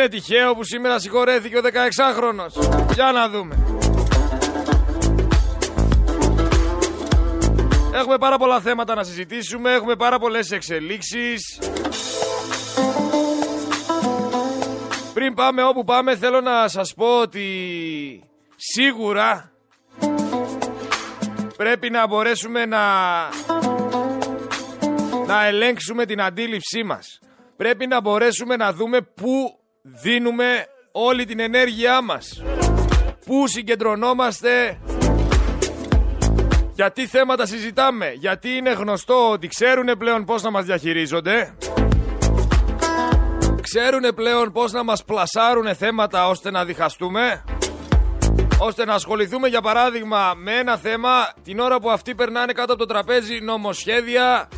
είναι τυχαίο που σήμερα συγχωρέθηκε ο 16χρονος. Για να δούμε. Έχουμε πάρα πολλά θέματα να συζητήσουμε, έχουμε πάρα πολλές εξελίξεις. Πριν πάμε όπου πάμε, θέλω να σας πω ότι σίγουρα πρέπει να μπορέσουμε να ελέγξουμε την αντίληψή μας. Πρέπει να μπορέσουμε να δούμε πού δίνουμε όλη την ενέργειά μας. Πού συγκεντρωνόμαστε, γιατί θέματα συζητάμε. Γιατί είναι γνωστό ότι ξέρουν πλέον πώς να μας διαχειρίζονται. Ξέρουν πλέον πώς να μας πλασάρουν θέματα ώστε να διχαστούμε. Ώστε να ασχοληθούμε για παράδειγμα με ένα θέμα την ώρα που αυτοί περνάνε κάτω από το τραπέζι νομοσχέδια.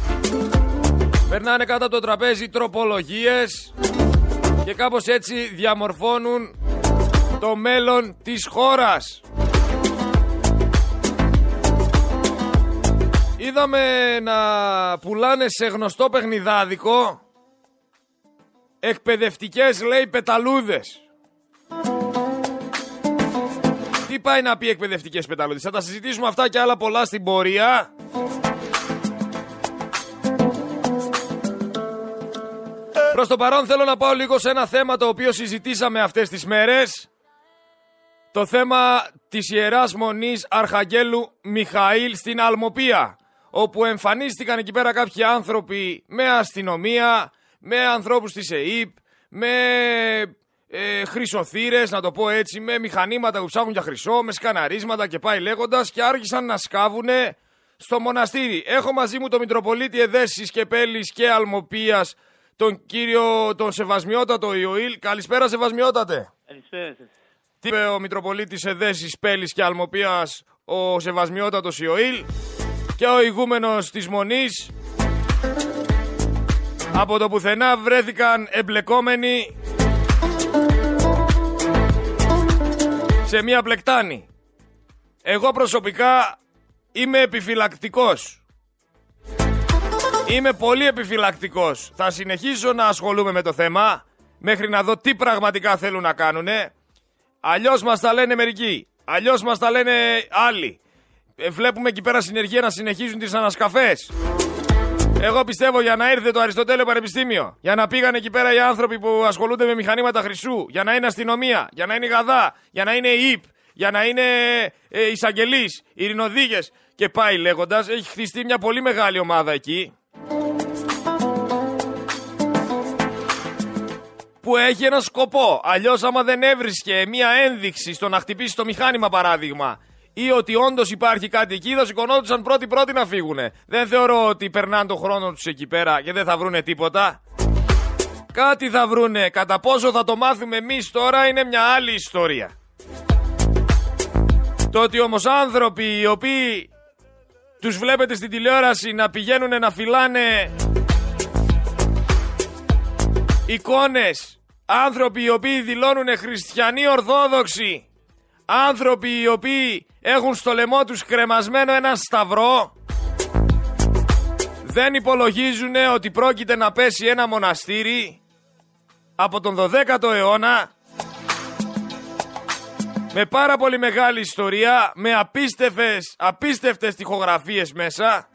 Περνάνε κάτω από το τραπέζι τροπολογίες και κάπως έτσι διαμορφώνουν το μέλλον της χώρας. Είδαμε να πουλάνε σε γνωστό παιχνιδάδικο εκπαιδευτικές, λέει, πεταλούδες. Τι πάει να πει εκπαιδευτικές πεταλούδες? Θα τα συζητήσουμε αυτά και άλλα πολλά στην πορεία. Προς το παρόν θέλω να πάω λίγο σε ένα θέμα το οποίο συζητήσαμε αυτές τις μέρες. Το θέμα της Ιεράς Μονής Αρχαγγέλου Μιχαήλ στην Αλμοπία, όπου εμφανίστηκαν εκεί πέρα κάποιοι άνθρωποι με αστυνομία, με ανθρώπους της ΕΥΠ, με χρυσοθύρες, να το πω έτσι, με μηχανήματα που ψάχνουν για χρυσό, με σκαναρίσματα και πάει λέγοντας, και άρχισαν να σκάβουνε στο μοναστήρι. Έχω μαζί μου τον Μητροπολίτη Εδέσης και Πέλης και Αλμοπίας, τον κύριο, τον σεβασμιότατο Ιωήλ. Καλησπέρα, σεβασμιότατε. Καλησπέρα σας. Τι είπε ο Μητροπολίτης Εδέσης, Πέλης και Αλμοπίας, ο σεβασμιότατος Ιωήλ, και ο ηγούμενος της Μονής. Από το πουθενά βρέθηκαν εμπλεκόμενοι σε μια πλεκτάνη. Εγώ προσωπικά είμαι επιφυλακτικός. Είμαι πολύ επιφυλακτικός. Θα συνεχίσω να ασχολούμαι με το θέμα μέχρι να δω τι πραγματικά θέλουν να κάνουνε. Αλλιώς μας τα λένε μερικοί, αλλιώς μας τα λένε άλλοι. Βλέπουμε εκεί πέρα συνεργεία να συνεχίζουν τις ανασκαφές. Εγώ πιστεύω για να ήρθε το Αριστοτέλειο Πανεπιστήμιο, για να πήγαν εκεί πέρα οι άνθρωποι που ασχολούνται με μηχανήματα χρυσού, για να είναι αστυνομία, για να είναι γαδά, για να είναι ΕΥΠ, για να είναι εισαγγελείς, ειρηνοδίγες και πάει λέγοντας. Έχει χτιστεί μια πολύ μεγάλη ομάδα εκεί, που έχει ένα σκοπό. Αλλιώς άμα δεν έβρισκε μια ένδειξη στο να χτυπήσει το μηχάνημα παράδειγμα, ή ότι όντως υπάρχει κάτι εκεί, θα σηκωνόντουσαν πρώτοι-πρώτοι να φύγουνε. Δεν θεωρώ ότι περνάνε τον χρόνο τους εκεί πέρα και δεν θα βρούνε τίποτα. Κάτι θα βρούνε. Κατά πόσο θα το μάθουμε εμείς τώρα είναι μια άλλη ιστορία. Το ότι όμως άνθρωποι οι οποίοι τους βλέπετε στην τηλεόραση να πηγαίνουν να φυλάνε εικόνες, άνθρωποι οι οποίοι δηλώνουν χριστιανοί ορθόδοξοι, άνθρωποι οι οποίοι έχουν στο λαιμό τους κρεμασμένο ένα σταυρό, δεν υπολογίζουν ότι πρόκειται να πέσει ένα μοναστήρι από τον 12ο αιώνα με πάρα πολύ μεγάλη ιστορία, με απίστευτες τοιχογραφίες μέσα.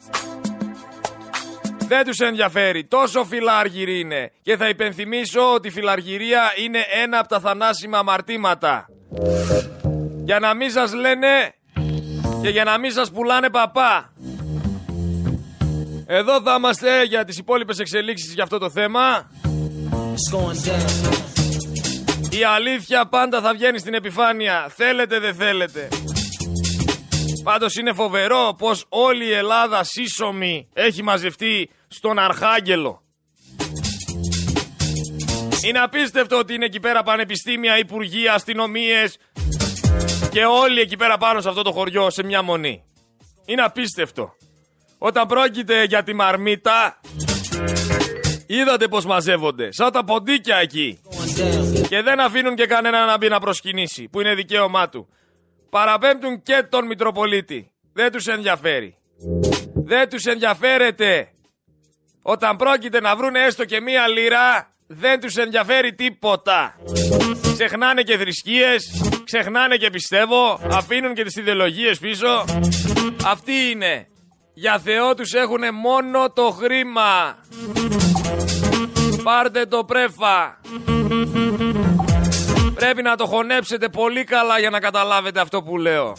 Δεν τους ενδιαφέρει, τόσο φιλάργυροι είναι. Και θα υπενθυμίσω ότι η φιλαργυρία είναι ένα από τα θανάσιμα αμαρτήματα. Για να μην σας λένε και για να μην σας πουλάνε παπά. Εδώ θα είμαστε για τις υπόλοιπες εξελίξεις για αυτό το θέμα. Η αλήθεια πάντα θα βγαίνει στην επιφάνεια, θέλετε δεν θέλετε. Πάντως είναι φοβερό πως όλη η Ελλάδα σύσσωμη έχει μαζευτεί στον Αρχάγγελο. Είναι απίστευτο ότι είναι εκεί πέρα πανεπιστήμια, υπουργεία, αστυνομίες και όλοι εκεί πέρα πάνω σε αυτό το χωριό, σε μια μονή. Είναι απίστευτο. Όταν πρόκειται για τη Μαρμίτα, είδατε πως μαζεύονται, σαν τα ποντίκια εκεί. Και δεν αφήνουν και κανένα να μπει να προσκυνήσει, που είναι δικαίωμά του. Παραπέμπτουν και τον Μητροπολίτη. Δεν τους ενδιαφέρει. Δεν τους ενδιαφέρεται. Όταν πρόκειται να βρουν έστω και μία λίρα, δεν τους ενδιαφέρει τίποτα. Ξεχνάνε και θρησκείες, ξεχνάνε και πιστεύω, αφήνουν και τις ιδεολογίες πίσω. Αυτοί είναι. Για Θεό τους έχουνε μόνο το χρήμα. Πάρτε το πρέφα. Πρέπει να το χωνέψετε πολύ καλά για να καταλάβετε αυτό που λέω.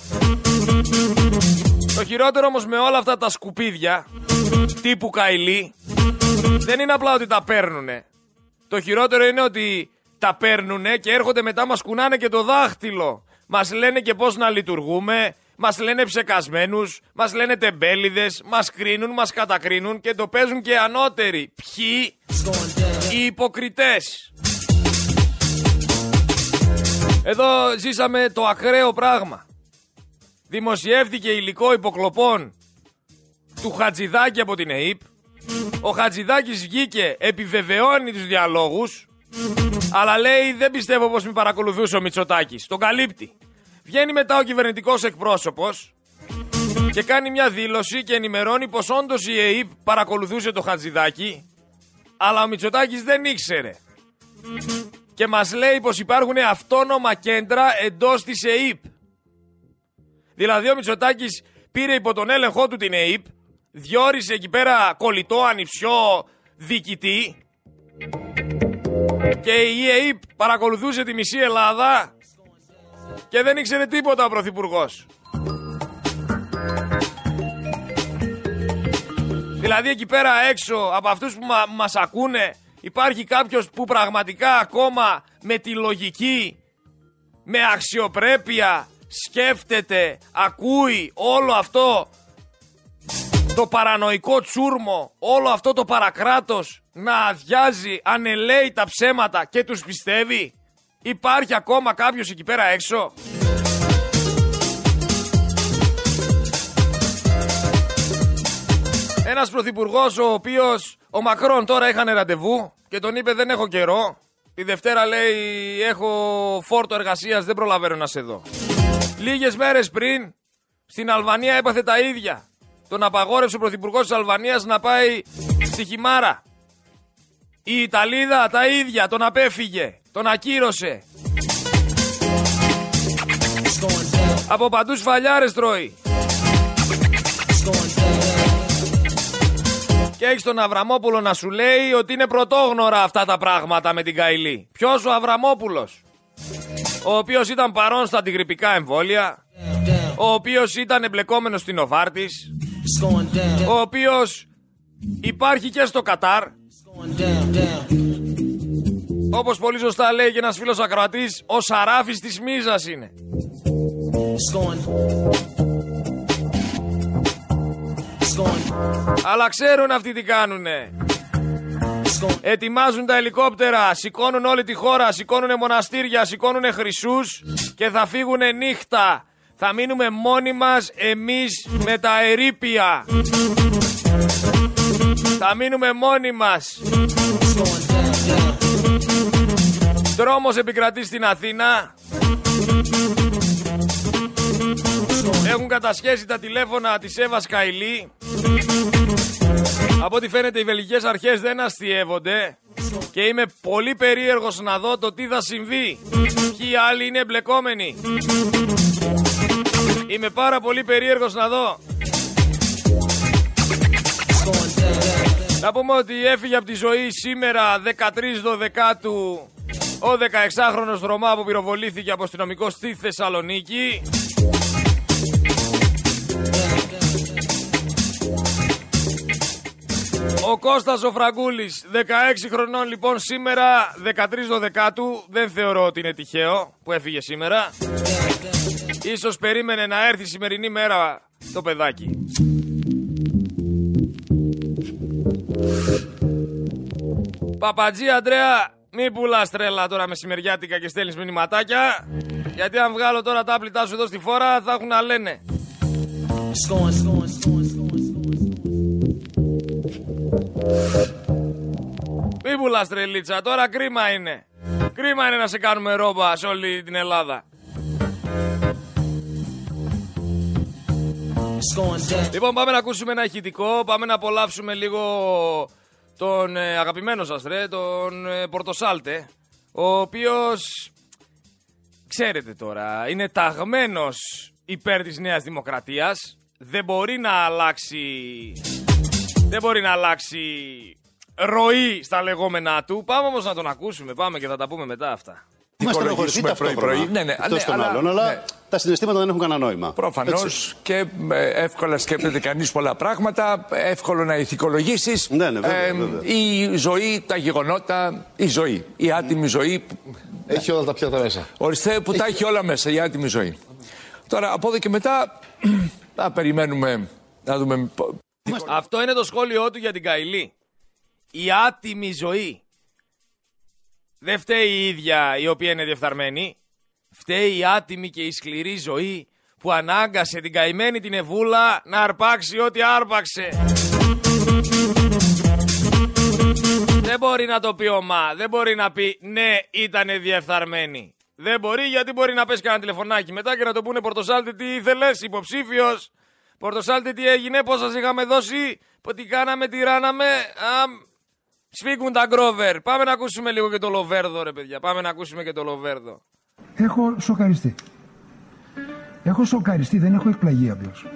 Το χειρότερο όμως με όλα αυτά τα σκουπίδια τύπου Καϊλή δεν είναι απλά ότι τα παίρνουνε. Το χειρότερο είναι ότι τα παίρνουνε και έρχονται μετά μας κουνάνε και το δάχτυλο. Μας λένε και πώς να λειτουργούμε, μας λένε ψεκασμένους, μας λένε τεμπέληδες, μας κρίνουν, μας κατακρίνουν και το παίζουν και ανώτεροι. Ποιοι? Οι υποκριτές. Εδώ ζήσαμε το ακραίο πράγμα. Δημοσιεύτηκε υλικό υποκλοπών του Χατζηδάκη από την ΕΥΠ. Ο Χατζηδάκης βγήκε, επιβεβαιώνει τους διαλόγους, αλλά λέει δεν πιστεύω πως με παρακολουθούσε ο Μητσοτάκης. Τον καλύπτει. Βγαίνει μετά ο κυβερνητικός εκπρόσωπος και κάνει μια δήλωση και ενημερώνει πως όντως η ΕΕΙΠ παρακολουθούσε το Χατζηδάκη, αλλά ο Μητσοτάκης δεν ήξερε. Και μας λέει πως υπάρχουν αυτόνομα κέντρα εντός της ΕΕΙΠ. Δηλαδή ο Μητσοτάκης πήρε υπό τον έλεγχό του την ΕΕΙΠ, διόρισε εκεί πέρα κολλητό, ανιψιό, διοικητή και η ΕΕΙΠ παρακολουθούσε τη μισή Ελλάδα και δεν ήξερε τίποτα ο Πρωθυπουργός. Δηλαδή εκεί πέρα έξω από αυτούς που μας ακούνε υπάρχει κάποιος που πραγματικά ακόμα με τη λογική, με αξιοπρέπεια σκέφτεται, ακούει όλο αυτό το παρανοϊκό τσούρμο, όλο αυτό το παρακράτος να αδειάζει ανελαίει τα ψέματα και τους πιστεύει? Υπάρχει ακόμα κάποιος εκεί πέρα έξω? Ένας πρωθυπουργός ο οποίος, ο Μακρόν τώρα είχανε ραντεβού και τον είπε δεν έχω καιρό. Τη Δευτέρα λέει έχω φόρτο εργασίας, δεν προλαβαίνω να σε δω. Λίγες μέρες πριν στην Αλβανία έπαθε τα ίδια. Τον απαγόρευσε ο πρωθυπουργός της Αλβανίας να πάει στη Χιμάρα. Η Ιταλίδα τα ίδια, τον απέφυγε, τον ακύρωσε. Από παντού σφαλιάρες τρώει. Και έχεις τον Αβραμόπουλο να σου λέει ότι είναι πρωτόγνωρα αυτά τα πράγματα με την Καϊλή. Ποιος? Ο Αβραμόπουλος, ο οποίος ήταν παρόν στα αντιγρυπικά εμβόλια, ο οποίος ήταν εμπλεκόμενος στην Οφάρτης, ο οποίος υπάρχει και στο Κατάρ. Όπως πολύ σωστά λέει και ένας φίλος ακροατής, ο Σαράφης της Μίζας είναι. Αλλά ξέρουν αυτοί τι κάνουνε. Ετοιμάζουν τα ελικόπτερα, σηκώνουν όλη τη χώρα, σηκώνουν μοναστήρια, σηκώνουν χρυσούς και θα φύγουνε νύχτα. Θα μείνουμε μόνοι μας εμείς με τα ερείπια. Θα μείνουμε μόνοι μας. Δρόμος επικρατεί στην Αθήνα. Έχουν κατασχέσει τα τηλέφωνα της Εύας Καϊλή. Από ό,τι φαίνεται οι βελγικές αρχές δεν αστιεύονται και είμαι πολύ περίεργος να δω το τι θα συμβεί. Ποιοι άλλοι είναι εμπλεκόμενοι? Είμαι πάρα πολύ περίεργος να δω. Να πούμε ότι έφυγε από τη ζωή σήμερα 13/12 ο 16χρονος Ρωμά που πυροβολήθηκε από αστυνομικό στη Θεσσαλονίκη. Ο Κώστας ο Φραγκούλης, 16 χρονών λοιπόν σήμερα, 13/12, δεν θεωρώ ότι είναι τυχαίο που έφυγε σήμερα. Ίσως περίμενε να έρθει η σημερινή μέρα το παιδάκι. Παπατζή Ανδρέα, μη πουλάς τρέλα τώρα μεσημεριάτικα και στέλνεις μηνυματάκια, γιατί αν βγάλω τώρα τα άπλητά σου εδώ στη φόρα θα έχουν να λένε. Μη πουλάς τρελίτσα τώρα, κρίμα είναι. Κρίμα είναι να σε κάνουμε ρόμπα σε όλη την Ελλάδα. Λοιπόν, πάμε να ακούσουμε ένα ηχητικό, πάμε να απολαύσουμε λίγο τον αγαπημένο σας τον Πορτοσάλτε, ο οποίος, ξέρετε τώρα, είναι ταγμένος υπέρ της Νέας Δημοκρατίας. Δεν μπορεί να αλλάξει, δεν μπορεί να αλλάξει ροή στα λεγόμενά του. Πάμε όμως να τον ακούσουμε, πάμε και θα τα πούμε μετά αυτά. Μας στενοχωρηθείτε πρωί-πρωί, εκτός των άλλων, αλλά ναι, τα συναισθήματα δεν έχουν κανένα νόημα. Προφανώς και εύκολα σκέφτεται κανείς πολλά πράγματα, εύκολο να ηθικολογήσεις. Ναι, ναι, βέβαια, βέβαια. Η ζωή, τα γεγονότα, η ζωή, η άτιμη ζωή. Έχει όλα τα πιάτα μέσα. Ορίστε που τα έχει όλα μέσα, η άτιμη ζωή. Τώρα, από εδώ και μετά, θα περιμένουμε να δούμε. Αυτό είναι το σχόλιο του για την Καϊλή. Η άτιμη ζωή. Δεν φταίει η ίδια η οποία είναι διεφθαρμένη. Φταίει η άτιμη και η σκληρή ζωή που ανάγκασε την καημένη την Εβούλα να αρπάξει ό,τι άρπαξε. Δεν μπορεί να το πει ομά. Δεν μπορεί να πει ναι, ήτανε διεφθαρμένη. Δεν μπορεί, γιατί μπορεί να πέσει κανένα τηλεφωνάκι μετά και να το πούνε Πορτοσάλτε τι ήθελες, υποψήφιος. Πορτοσάλτε τι έγινε, πώς σας είχαμε δώσει, τι κάναμε, τι ράναμε. Σφίγγουν τα γκρόβερ. Πάμε να ακούσουμε λίγο και το Λοβέρδο, ρε παιδιά. Πάμε να ακούσουμε και το Λοβέρδο. Έχω σοκαριστεί. Έχω σοκαριστεί, δεν έχω εκπλαγεί απλώς.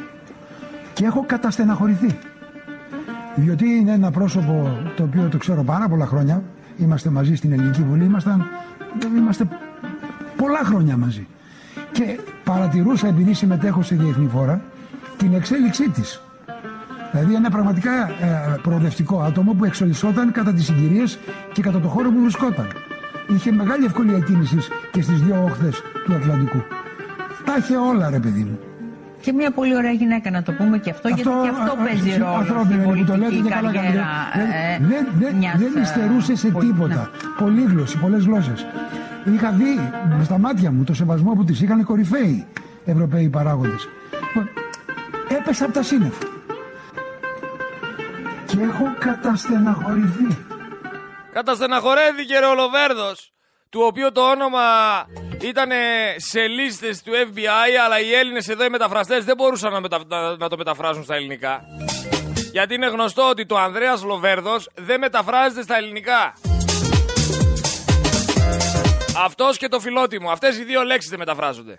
Και έχω καταστεναχωρηθεί. Διότι είναι ένα πρόσωπο το οποίο το ξέρω πάρα πολλά χρόνια. Είμαστε μαζί στην Ελληνική Βουλή. Είμαστε πολλά χρόνια μαζί. Και παρατηρούσα, επειδή συμμετέχω σε διεθνή φόρα, την εξέλιξή της. Δηλαδή ένα πραγματικά προοδευτικό άτομο που εξελισσόταν κατά τις συγκυρίες και κατά το χώρο που βρισκόταν. Είχε μεγάλη ευκολία κίνησης και στις δύο όχθες του Ατλαντικού. Τα είχε όλα, ρε παιδί μου. Και μια πολύ ωραία γυναίκα, να το πούμε και αυτό, γιατί και αυτό παίζει ρόλο στην πολιτική καριέρα. Δεν υστερούσε σε τίποτα. Πολύγλωση, πολλές γλώσσες. Είχα δει με στα μάτια μου το σεβασμό που της είχαν κορυφαίοι Ευρωπαίοι παράγοντες. Έπεσα από τα σύννεφα. Και έχω καταστεναχωρηθεί. Καταστεναχωρέθηκε ο Λοβέρδος, του οποίου το όνομα ήταν σε λίστες του FBI, αλλά οι Έλληνες εδώ, οι μεταφραστές, δεν μπορούσαν να το μεταφράσουν στα ελληνικά. Γιατί είναι γνωστό ότι το Ανδρέας Λοβέρδος δεν μεταφράζεται στα ελληνικά. Αυτός και το φιλότιμο. Αυτές οι δύο λέξεις δεν μεταφράζονται.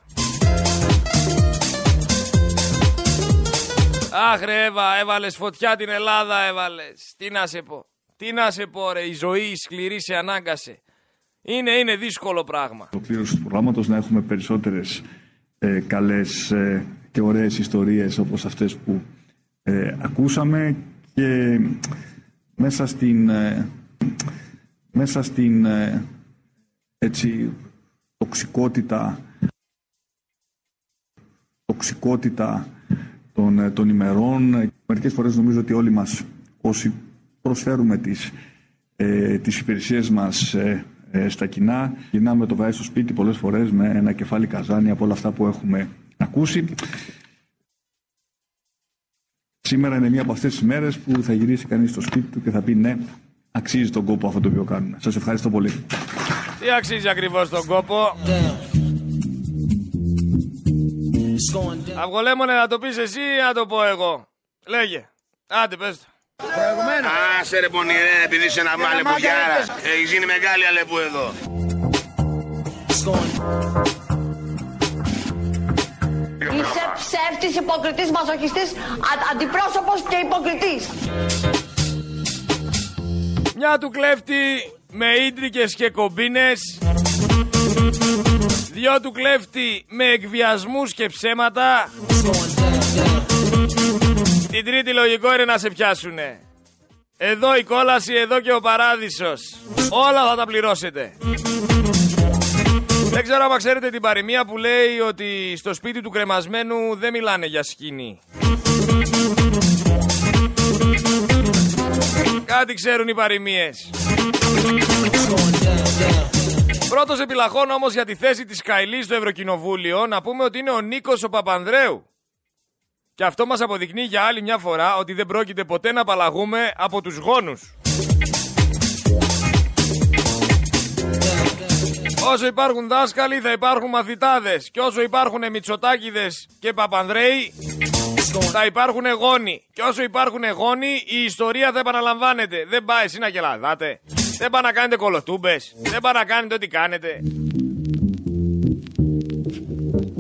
Αχ ρε Εύα, έβαλες φωτιά την Ελλάδα, έβαλες. Τι να σε πω, τι να σε πω ρε, η ζωή η σκληρή σε ανάγκασε. Είναι δύσκολο πράγμα. Το πλήρωση του προγράμματος να έχουμε περισσότερες καλές και ωραίες ιστορίες όπως αυτές που ακούσαμε. Και μέσα στην, έτσι, τοξικότητα των ημερών. Μερικές φορές νομίζω ότι όλοι μας όσοι προσφέρουμε τις υπηρεσίες μας στα κοινά, γυρνάμε το βράδυ στο σπίτι πολλές φορές με ένα κεφάλι καζάνι από όλα αυτά που έχουμε ακούσει. Σήμερα είναι μία από αυτές τις μέρες που θα γυρίσει κανείς στο σπίτι του και θα πει ναι, αξίζει τον κόπο αυτό το οποίο κάνουμε. Σας ευχαριστώ πολύ. Τι αξίζει ακριβώς τον κόπο? Αυγολέμονε, να το πεις εσύ ή να το πω εγώ? Λέγε. Άντε, πες το. Προηγουμένως. Άσε ρε πονηρέ, επειδή είσαι ένα μάλεπογιάρα. Έχεις γίνει μεγάλη αλεπού εδώ. Είσαι ψεύτης, υποκριτής, μαζοχιστής, αντιπρόσωπος και υποκριτής. Μια του κλέφτη με ίντρικες και κομπίνες. Δυο του κλέφτη με εκβιασμούς και ψέματα. Την τρίτη λογικό είναι να σε πιάσουνε. Εδώ η κόλαση, εδώ και ο παράδεισος. Όλα θα τα πληρώσετε. Δεν ξέρω αν ξέρετε την παροιμία που λέει ότι στο σπίτι του κρεμασμένου δεν μιλάνε για σκηνή. Κάτι ξέρουν οι παροιμίες. Πρώτος επιλαχών όμως για τη θέση της Καϊλής στο Ευρωκοινοβούλιο, να πούμε ότι είναι ο Νίκος ο Παπανδρέου. Και αυτό μας αποδεικνύει για άλλη μια φορά ότι δεν πρόκειται ποτέ να απαλλαγούμε από τους γόνους. Όσο υπάρχουν δάσκαλοι θα υπάρχουν μαθητάδες. Και όσο υπάρχουν Μητσοτάκηδες και Παπανδρέοι Θα υπάρχουν γόνοι. Και όσο υπάρχουν γόνοι, η ιστορία θα επαναλαμβάνεται. Δεν πάει εσύ να γελαδάτε. Δεν πάει να κάνετε κολοτούμπες. Δεν πάει να κάνετε ό,τι κάνετε.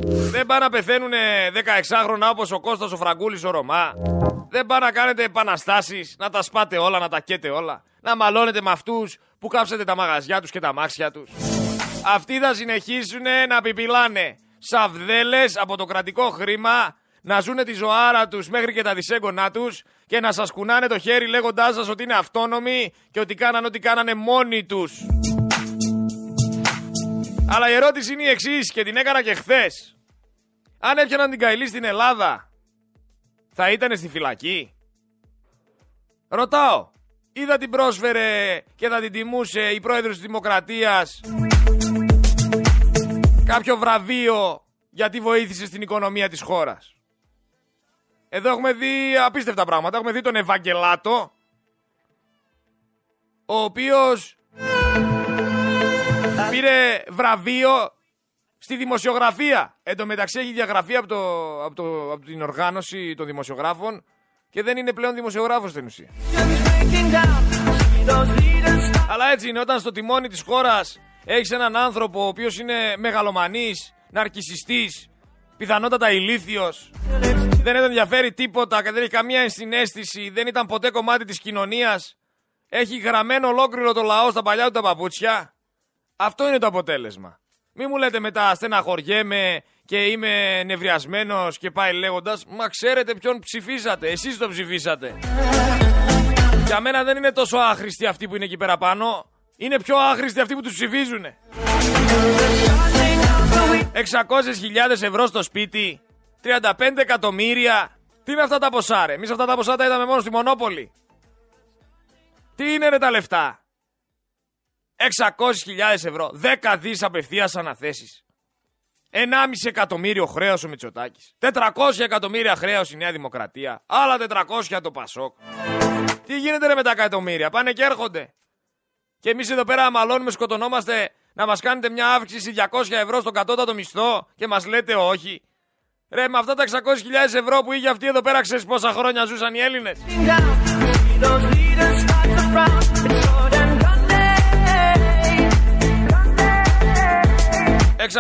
Δεν πάει να πεθαίνουνε 16χρονα όπως ο Κώστας ο Φραγκούλης ο Ρωμά. Δεν πάει να κάνετε επαναστάσεις, να τα σπάτε όλα, να τα καίτε όλα. Να μαλώνετε με αυτούς που κάψετε τα μαγαζιά τους και τα μάξια τους. Αυτοί θα συνεχίσουνε να πιπιλάνε σαβδέλες από το κρατικό χρήμα, να ζουνε τη ζωάρα τους μέχρι και τα δισέγγονά τους και να σας κουνάνε το χέρι λέγοντάς σας ότι είναι αυτόνομοι και ότι κάνανε ό,τι κάνανε μόνοι τους. Αλλά η ερώτηση είναι η εξής και την έκανα και χθες. Αν έπιαναν την Καϊλή στην Ελλάδα, θα ήτανε στη φυλακή? Ρωτάω. Ή θα την πρόσφερε και θα την τιμούσε η πρόεδρος της Δημοκρατίας κάποιο βραβείο γιατί βοήθησε στην οικονομία της χώρας? Εδώ έχουμε δει απίστευτα πράγματα. Έχουμε δει τον Ευαγγελάτο, ο οποίος πήρε βραβείο στη δημοσιογραφία. Εν τω μεταξύ έχει διαγραφεί από την οργάνωση των δημοσιογράφων και δεν είναι πλέον δημοσιογράφος στην ουσία. Αλλά έτσι είναι, όταν στο τιμόνι της χώρας έχεις έναν άνθρωπο ο οποίος είναι μεγαλομανής, ναρκισιστής, πιθανότατα ηλίθιος, δεν τον ενδιαφέρει τίποτα και δεν έχει καμία συναίσθηση, δεν ήταν ποτέ κομμάτι της κοινωνίας, έχει γραμμένο ολόκληρο το λαό στα παλιά του τα παπούτσια. Αυτό είναι το αποτέλεσμα. Μη μου λέτε μετά στεναχωριέμαι και είμαι νευριασμένος και πάει λέγοντας, μα ξέρετε ποιον ψηφίσατε, εσείς τον ψηφίσατε. Για μένα δεν είναι τόσο άχρηστοι αυτοί που είναι εκεί πέρα πάνω, είναι πιο άχρηστοι αυτοί που τους ψηφίζουνε. 600.000 ευρώ στο σπίτι, 35 εκατομμύρια. Τι είναι αυτά τα ποσά ρε? Εμείς αυτά τα ποσά τα είδαμε μόνο στη Μονόπολη. Τι είναι ρε τα λεφτά? 600.000 ευρώ, 10 δις απευθείας αναθέσεις, 1,5 εκατομμύριο χρέος ο Μητσοτάκης, 400 εκατομμύρια χρέος η Νέα Δημοκρατία, άλλα 400 το Πασόκ. Τι γίνεται ρε με τα εκατομμύρια? Πάνε και έρχονται. Και εμείς εδώ πέρα αμαλώνουμε, σκοτωνόμαστε, να μας κάνετε μια αύξηση 200 ευρώ στον κατώτατο μισθό και μας λέτε όχι. Ρε με αυτά τα 600.000 ευρώ που είχε αυτή εδώ πέρα, ξέρεις πόσα χρόνια ζούσαν οι Έλληνες? ...600.000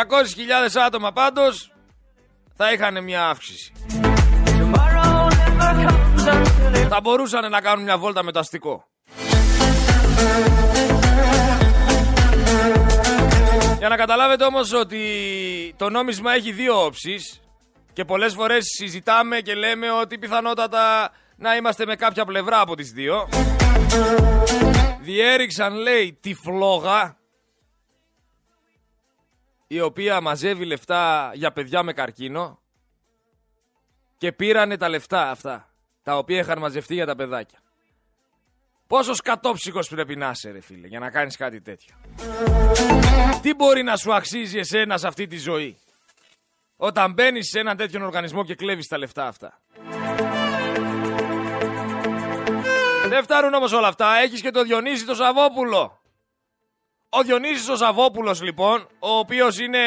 άτομα πάντως θα είχαν μια αύξηση. Θα μπορούσαν να κάνουν μια βόλτα με το αστικό. Για να καταλάβετε όμως ότι το νόμισμα έχει δύο όψεις και πολλές φορές συζητάμε και λέμε ότι πιθανότατα να είμαστε με κάποια πλευρά από τις δύο. Διέριξαν, λέει, τη φλόγα η οποία μαζεύει λεφτά για παιδιά με καρκίνο και πήρανε τα λεφτά αυτά, τα οποία είχαν μαζευτεί για τα παιδάκια. Πόσο σκατόψυχος πρέπει να είσαι ρε φίλε, για να κάνεις κάτι τέτοιο? Τι μπορεί να σου αξίζει εσένα σε αυτή τη ζωή, όταν μπαίνεις σε έναν τέτοιον οργανισμό και κλέβεις τα λεφτά αυτά? Δεν φτάνουν όμως όλα αυτά, έχεις και το Διονύση το Σαββόπουλο. Ο Διονύσης ο Σαββόπουλος λοιπόν, ο οποίος είναι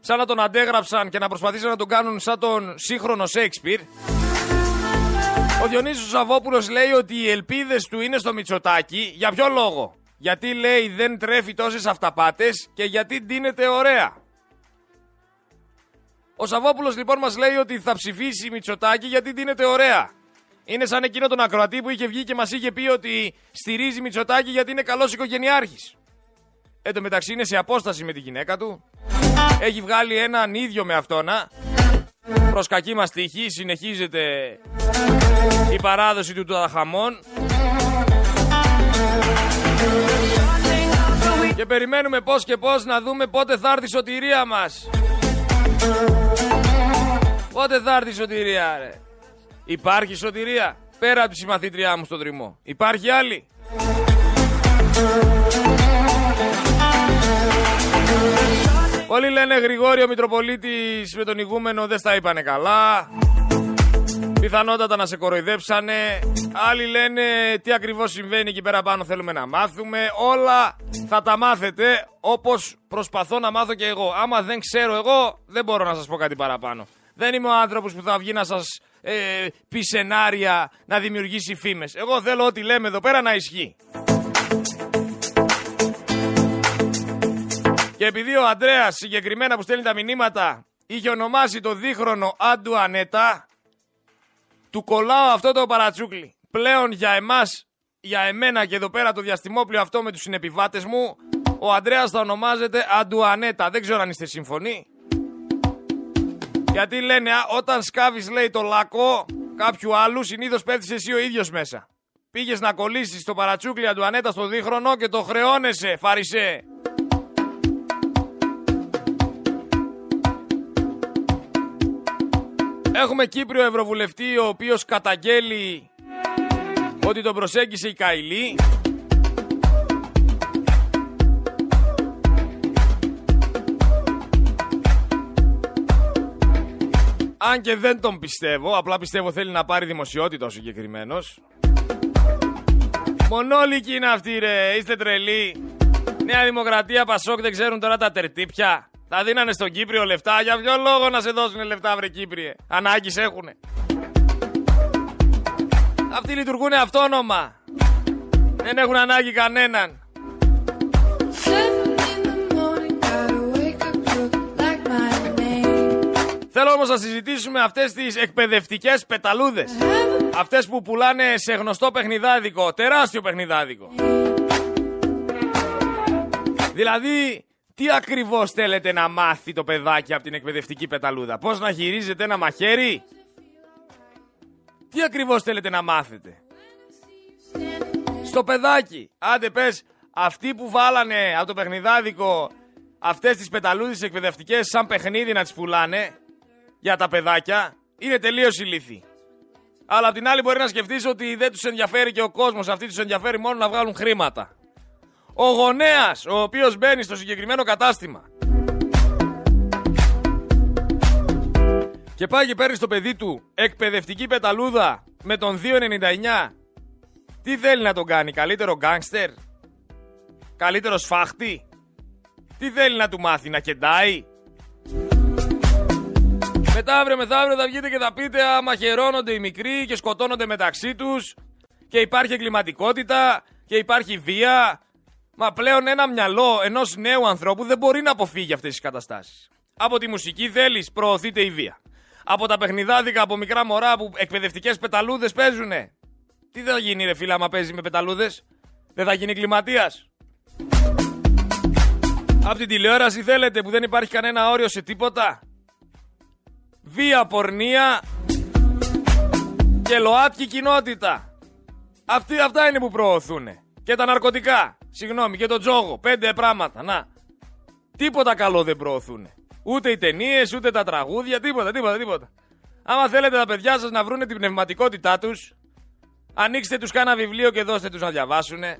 σαν να τον αντέγραψαν και να προσπαθήσαν να τον κάνουν σαν τον σύγχρονο Σέξπιρ. Ο Διονύσης ο Σαββόπουλος λέει ότι οι ελπίδες του είναι στο Μητσοτάκη. Για ποιο λόγο? Γιατί λέει δεν τρέφει τόσες αυταπάτες και γιατί ντύνεται ωραία. Ο Σαββόπουλος λοιπόν μας λέει ότι θα ψηφίσει Μητσοτάκη γιατί ντύνεται ωραία. Είναι σαν εκείνο τον ακροατή που είχε βγει και μας είχε πει ότι στηρίζει Μητσοτάκη γιατί είναι καλός οικογενειάρχης. Εν τω μεταξύ είναι σε απόσταση με τη γυναίκα του. Έχει βγάλει έναν ίδιο με αυτόνα. Προς κακή μας τύχη συνεχίζεται η παράδοση του Τουταγχαμών. Και περιμένουμε πώς και πώς να δούμε πότε θα έρθει η σωτηρία μας. Πότε θα έρθει η σωτηρία ρε? Υπάρχει σωτηρία πέρα από τη συμμαθήτριά μου στον Τριμμό? Υπάρχει άλλη? Όλοι λένε Γρηγόρη ο Μητροπολίτης με τον ηγούμενο δεν στα είπανε καλά. Πιθανότατα να σε κοροϊδέψανε. Άλλοι λένε τι ακριβώς συμβαίνει εκεί πέρα πάνω, θέλουμε να μάθουμε. Όλα θα τα μάθετε όπως προσπαθώ να μάθω και εγώ. Άμα δεν ξέρω εγώ δεν μπορώ να σας πω κάτι παραπάνω. Δεν είμαι ο άνθρωπος που θα βγει να σας πει σενάρια, να δημιουργήσει φήμες. Εγώ θέλω ό,τι λέμε εδώ πέρα να ισχύει. Και επειδή ο Ανδρέας συγκεκριμένα που στέλνει τα μηνύματα είχε ονομάσει το δίχρονο Αντουανέτα, του κολλάω αυτό το παρατσούκλι. Πλέον για εμάς, για εμένα και εδώ πέρα το διαστημόπλιο αυτό με τους συνεπιβάτες μου, ο Ανδρέας θα ονομάζεται Αντουανέτα. Δεν ξέρω αν είστε σύμφωνοι. Γιατί λένε όταν σκάβεις λέει το λάκκο κάποιου άλλου, συνήθως πέφτεις εσύ ο ίδιος μέσα. Πήγες να κολλήσεις το παρατσούκλι Αντουανέτα στο δίχρονο και το χρεώνεσαι, Φαρισέ. Έχουμε Κύπριο Ευρωβουλευτή ο οποίος καταγγέλει ότι τον προσέγγισε η Καϊλή. Αν και δεν τον πιστεύω, απλά πιστεύω θέλει να πάρει δημοσιότητα ο συγκεκριμένος. Μονόλικοι είναι αυτοί ρε, είστε τρελοί. Νέα Δημοκρατία, Πασόκ, δεν ξέρουν τώρα τα τερτύπια. Τα δίνανε στον Κύπριο λεφτά, για ποιο λόγο να σε δώσουνε λεφτά βρε Κύπριε, ανάγκης έχουνε. Αυτοί λειτουργούνε αυτόνομα, δεν έχουν ανάγκη κανέναν. Θέλω όμως να συζητήσουμε αυτές τις εκπαιδευτικές πεταλούδες. Αυτές που πουλάνε σε γνωστό παιχνιδάδικο, τεράστιο παιχνιδάδικο. Δηλαδή, τι ακριβώς θέλετε να μάθει το παιδάκι από την εκπαιδευτική πεταλούδα, πώς να χειρίζετε ένα μαχαίρι? Τι ακριβώς θέλετε να μάθετε στο παιδάκι? Άντε πες, αυτοί που βάλανε από το παιχνιδάδικο αυτές τις πεταλούδες εκπαιδευτικές σαν παιχνίδι να τις πουλάνε για τα παιδάκια, είναι τελείως ηλίθιοι. Αλλά απ' την άλλη μπορεί να σκεφτείς ότι δεν τους ενδιαφέρει και ο κόσμος, αυτοί τους ενδιαφέρει μόνο να βγάλουν χρήματα. Ο γονέας, ο οποίος μπαίνει στο συγκεκριμένο κατάστημα και πάει και παίρνει στο παιδί του εκπαιδευτική πεταλούδα με τον 2,99, τι θέλει να τον κάνει, καλύτερο γκάνγκστερ, καλύτερο σφάχτη, τι θέλει να του μάθει, να κεντάει? Μετά αύριο μεθαύριο θα βγείτε και θα πείτε άμα χαιρώνονται οι μικροί και σκοτώνονται μεταξύ τους και υπάρχει εγκληματικότητα και υπάρχει βία. Μα πλέον ένα μυαλό ενός νέου ανθρώπου δεν μπορεί να αποφύγει αυτές τις καταστάσεις. Από τη μουσική θέλεις, προωθείται η βία. Από τα παιχνιδάδικα, από μικρά μωρά που εκπαιδευτικές πεταλούδες παίζουνε. Τι θα γίνει ρε φίλα άμα παίζει με πεταλούδες? Δεν θα γίνει κλιματίας? Από την τηλεόραση θέλετε που δεν υπάρχει κανένα όριο σε τίποτα. Βία, πορνεία και ΛΟΑΤΚΙ κοινότητα. Αυτά είναι που προωθούνε. Και τα ναρκωτικά. Συγγνώμη, και τον τζόγο. 5 πράγματα. Να. Τίποτα καλό δεν προωθούνε. Ούτε οι ταινίες, ούτε τα τραγούδια, τίποτα. Άμα θέλετε τα παιδιά σας να βρούνε την πνευματικότητά τους, ανοίξτε τους κάνα βιβλίο και δώστε τους να διαβάσουνε.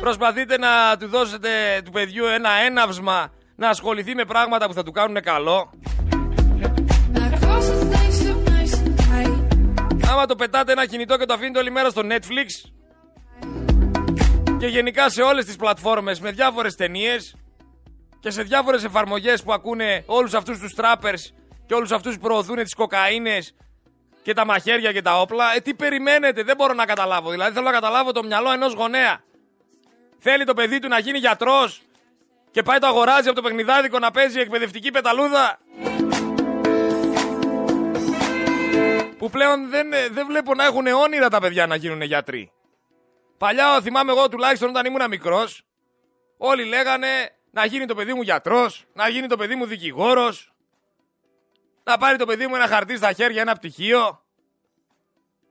Προσπαθείτε να του δώσετε του παιδιού ένα έναυσμα να ασχοληθεί με πράγματα που θα του κάνουν καλό. Άμα το πετάτε ένα κινητό και το αφήνετε όλη μέρα στο Netflix και γενικά σε όλες τις πλατφόρμες με διάφορες ταινίες και σε διάφορες εφαρμογές που ακούνε όλους αυτούς τους trappers και όλους αυτούς που προωθούν τις κοκαίνες και τα μαχαίρια και τα όπλα, τι περιμένετε? Δεν μπορώ να καταλάβω. Δηλαδή θέλω να καταλάβω το μυαλό ενός γονέα. Θέλει το παιδί του να γίνει γιατρός και πάει το αγοράζει από το παιχνιδάδικο να παίζει εκπαιδευτική πεταλούδα, που πλέον δεν βλέπω να έχουν όνειρα τα παιδιά να γίνουν γιατροί. Παλιά θυμάμαι εγώ τουλάχιστον όταν ήμουν μικρός, όλοι λέγανε να γίνει το παιδί μου γιατρός, να γίνει το παιδί μου δικηγόρος, να πάρει το παιδί μου ένα χαρτί στα χέρια, ένα πτυχίο.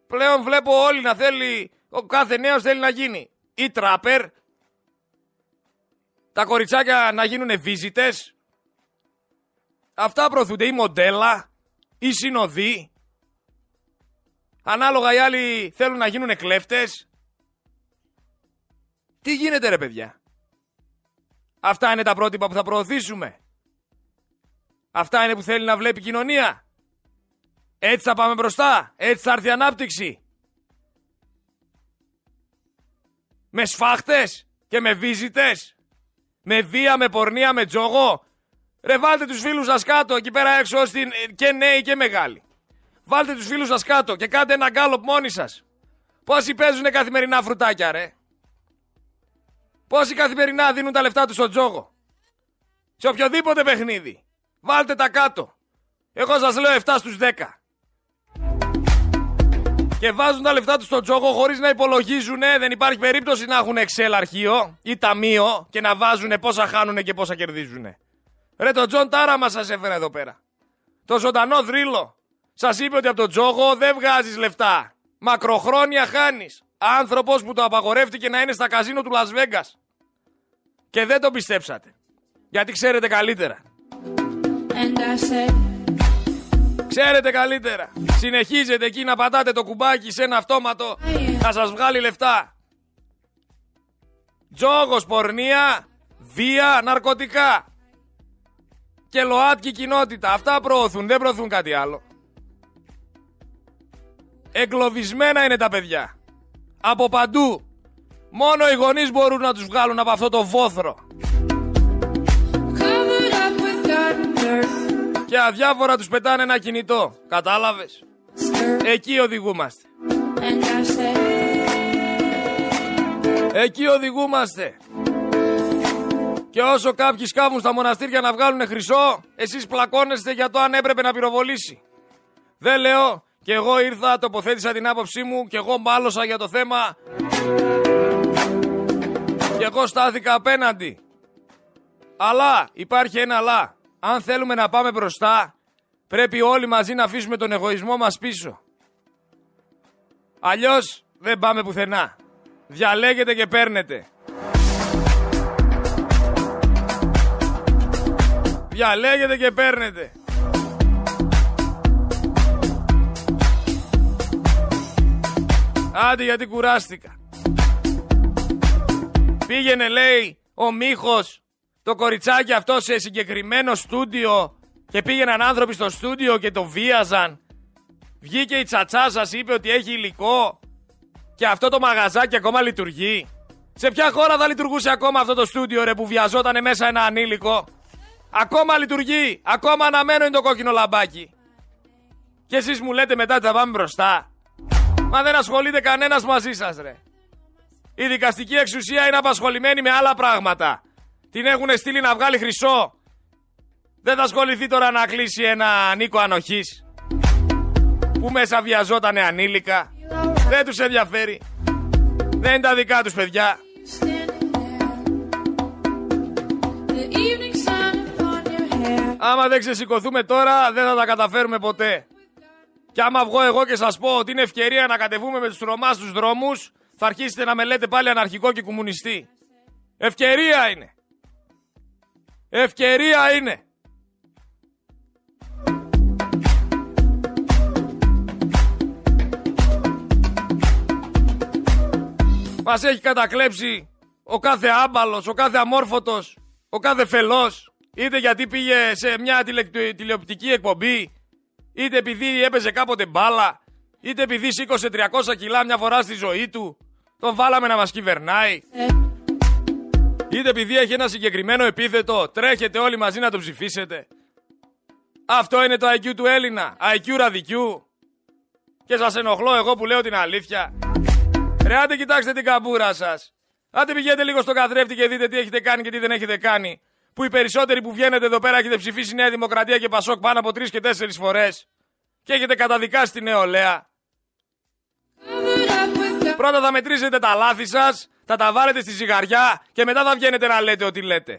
Πλέον βλέπω όλοι να θέλει, ο κάθε νέος θέλει να γίνει ή τράπερ, τα κοριτσάκια να γίνουν βίζιτες, αυτά προωθούνται, ή μοντέλα, ή συνοδοί. Ανάλογα οι άλλοι θέλουν να γίνουν κλέφτες. Τι γίνεται ρε παιδιά? Αυτά είναι τα πρότυπα που θα προωθήσουμε? Αυτά είναι που θέλει να βλέπει η κοινωνία? Έτσι θα πάμε μπροστά? Έτσι θα έρθει η ανάπτυξη? Με σφάχτες και με βίζιτες? Με βία, με πορνεία, με τζόγο? Ρε βάλτε τους φίλους σας κάτω εκεί πέρα έξω, και νέοι και μεγάλοι. Βάλτε τους φίλους σας κάτω και κάντε ένα γκάλωπ μόνοι σας. Πόσοι παίζουνε καθημερινά φρουτάκια, ρε. Πόσοι καθημερινά δίνουν τα λεφτά τους στον τζόγο. Σε οποιοδήποτε παιχνίδι. Βάλτε τα κάτω. Εγώ σας λέω 7 στους 10. Και βάζουν τα λεφτά τους στον τζόγο χωρίς να υπολογίζουνε. Δεν υπάρχει περίπτωση να έχουν Excel αρχείο ή ταμείο και να βάζουνε πόσα χάνουνε και πόσα κερδίζουνε. Ρε, τον Τζον Τάραμα σας έφερα εδώ πέρα. Το ζωντανό θρύλο. Σας είπε ότι από τον τζόγο δεν βγάζεις λεφτά. Μακροχρόνια χάνεις. Άνθρωπος που το απαγορεύτηκε να είναι στα καζίνο του Las Vegas. Και δεν τον πιστέψατε. Γιατί ξέρετε καλύτερα. Ξέρετε καλύτερα. Συνεχίζετε εκεί να πατάτε το κουμπάκι σε ένα αυτόματο. Θα σας βγάλει λεφτά. Τζόγος, πορνεία, βία, ναρκωτικά. Και ΛΟΑΤΚΙ κοινότητα. Αυτά προωθούν, δεν προωθούν κάτι άλλο. Εγκλωβισμένα είναι τα παιδιά. Από παντού. Μόνο οι γονείς μπορούν να τους βγάλουν από αυτό το βόθρο. Και αδιάφορα τους πετάνε ένα κινητό. Κατάλαβες? Εκεί οδηγούμαστε. Εκεί οδηγούμαστε. Και όσο κάποιοι σκάβουν στα μοναστήρια να βγάλουν χρυσό, εσείς πλακώνεστε για το αν έπρεπε να πυροβολήσει. Δεν λέω, και εγώ ήρθα, τοποθέτησα την άποψή μου, και εγώ μάλωσα για το θέμα. Και εγώ στάθηκα απέναντι. Αλλά, υπάρχει ένα αλλά. Αν θέλουμε να πάμε μπροστά, πρέπει όλοι μαζί να αφήσουμε τον εγωισμό μας πίσω. Αλλιώς δεν πάμε πουθενά. Διαλέγετε και παίρνετε. Διαλέγετε και παίρνετε. Άντε, γιατί κουράστηκα. Πήγαινε, λέει, ο Μίχος, το κοριτσάκι αυτό σε συγκεκριμένο στούντιο, και πήγαιναν άνθρωποι στο στούντιο και το βίαζαν. Βγήκε η τσατσά σας, είπε ότι έχει υλικό, και αυτό το μαγαζάκι ακόμα λειτουργεί. Σε ποια χώρα θα λειτουργούσε ακόμα αυτό το στούντιο, ρε, που βιαζότανε μέσα ένα ανήλικο? Ακόμα λειτουργεί, ακόμα αναμένω είναι το κόκκινο λαμπάκι. Και εσείς μου λέτε μετά ότι θα πάμε μπροστά. Μα δεν ασχολείται κανένας μαζί σας, ρε. Η δικαστική εξουσία είναι απασχολημένη με άλλα πράγματα. Την έχουν στείλει να βγάλει χρυσό. Δεν θα ασχοληθεί τώρα να κλείσει ένα Νίκο Ανοχής που μέσα βιαζότανε ανήλικα. Δεν τους ενδιαφέρει. Δεν είναι τα δικά τους παιδιά. Άμα δεν ξεσηκωθούμε τώρα, δεν θα τα καταφέρουμε ποτέ. Και άμα βγω εγώ και σας πω ότι είναι ευκαιρία να κατεβούμε με τους Ρωμά στους δρόμους, θα αρχίσετε να με λέτε πάλι αναρχικό και κομμουνιστή. Ευκαιρία είναι. Ευκαιρία είναι. Μας έχει κατακλέψει ο κάθε άμπαλος, ο κάθε αμόρφωτος, ο κάθε φελός. Είτε γιατί πήγε σε μια τηλεοπτική εκπομπή, είτε επειδή έπαιζε κάποτε μπάλα, είτε επειδή σήκωσε 300 κιλά μια φορά στη ζωή του, τον βάλαμε να μας κυβερνάει, είτε επειδή έχει ένα συγκεκριμένο επίθετο, τρέχετε όλοι μαζί να τον ψηφίσετε. Αυτό είναι το IQ του Έλληνα, IQ ραδικιού. Και σας ενοχλώ εγώ που λέω την αλήθεια? Ρε, άντε κοιτάξτε την καμπούρα σας. Άντε πηγαίνετε λίγο στον καθρέφτη και δείτε τι έχετε κάνει και τι δεν έχετε κάνει. Που οι περισσότεροι που βγαίνετε εδώ πέρα έχετε ψηφίσει Νέα Δημοκρατία και Πασόκ πάνω από 3 και 4 φορές. Και έχετε καταδικάσει τη νεολαία. Πρώτα θα μετρήσετε τα λάθη σας, θα τα βάλετε στη ζυγαριά και μετά θα βγαίνετε να λέτε ό,τι λέτε.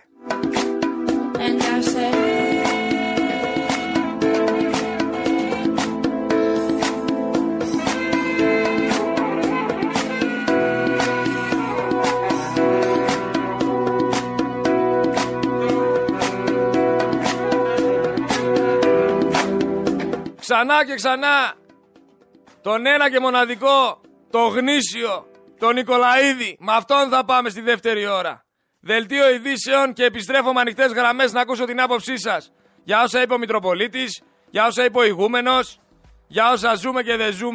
Ξανά και ξανά, τον ένα και μοναδικό, το γνήσιο, τον Νικολαΐδη. Με αυτόν θα πάμε στη δεύτερη ώρα. Δελτίο ειδήσεων και επιστρέφω με ανοιχτές γραμμές να ακούσω την άποψή σας. Για όσα είπε ο Μητροπολίτης, για όσα είπε ο ηγούμενος, για όσα ζούμε και δεν ζούμε.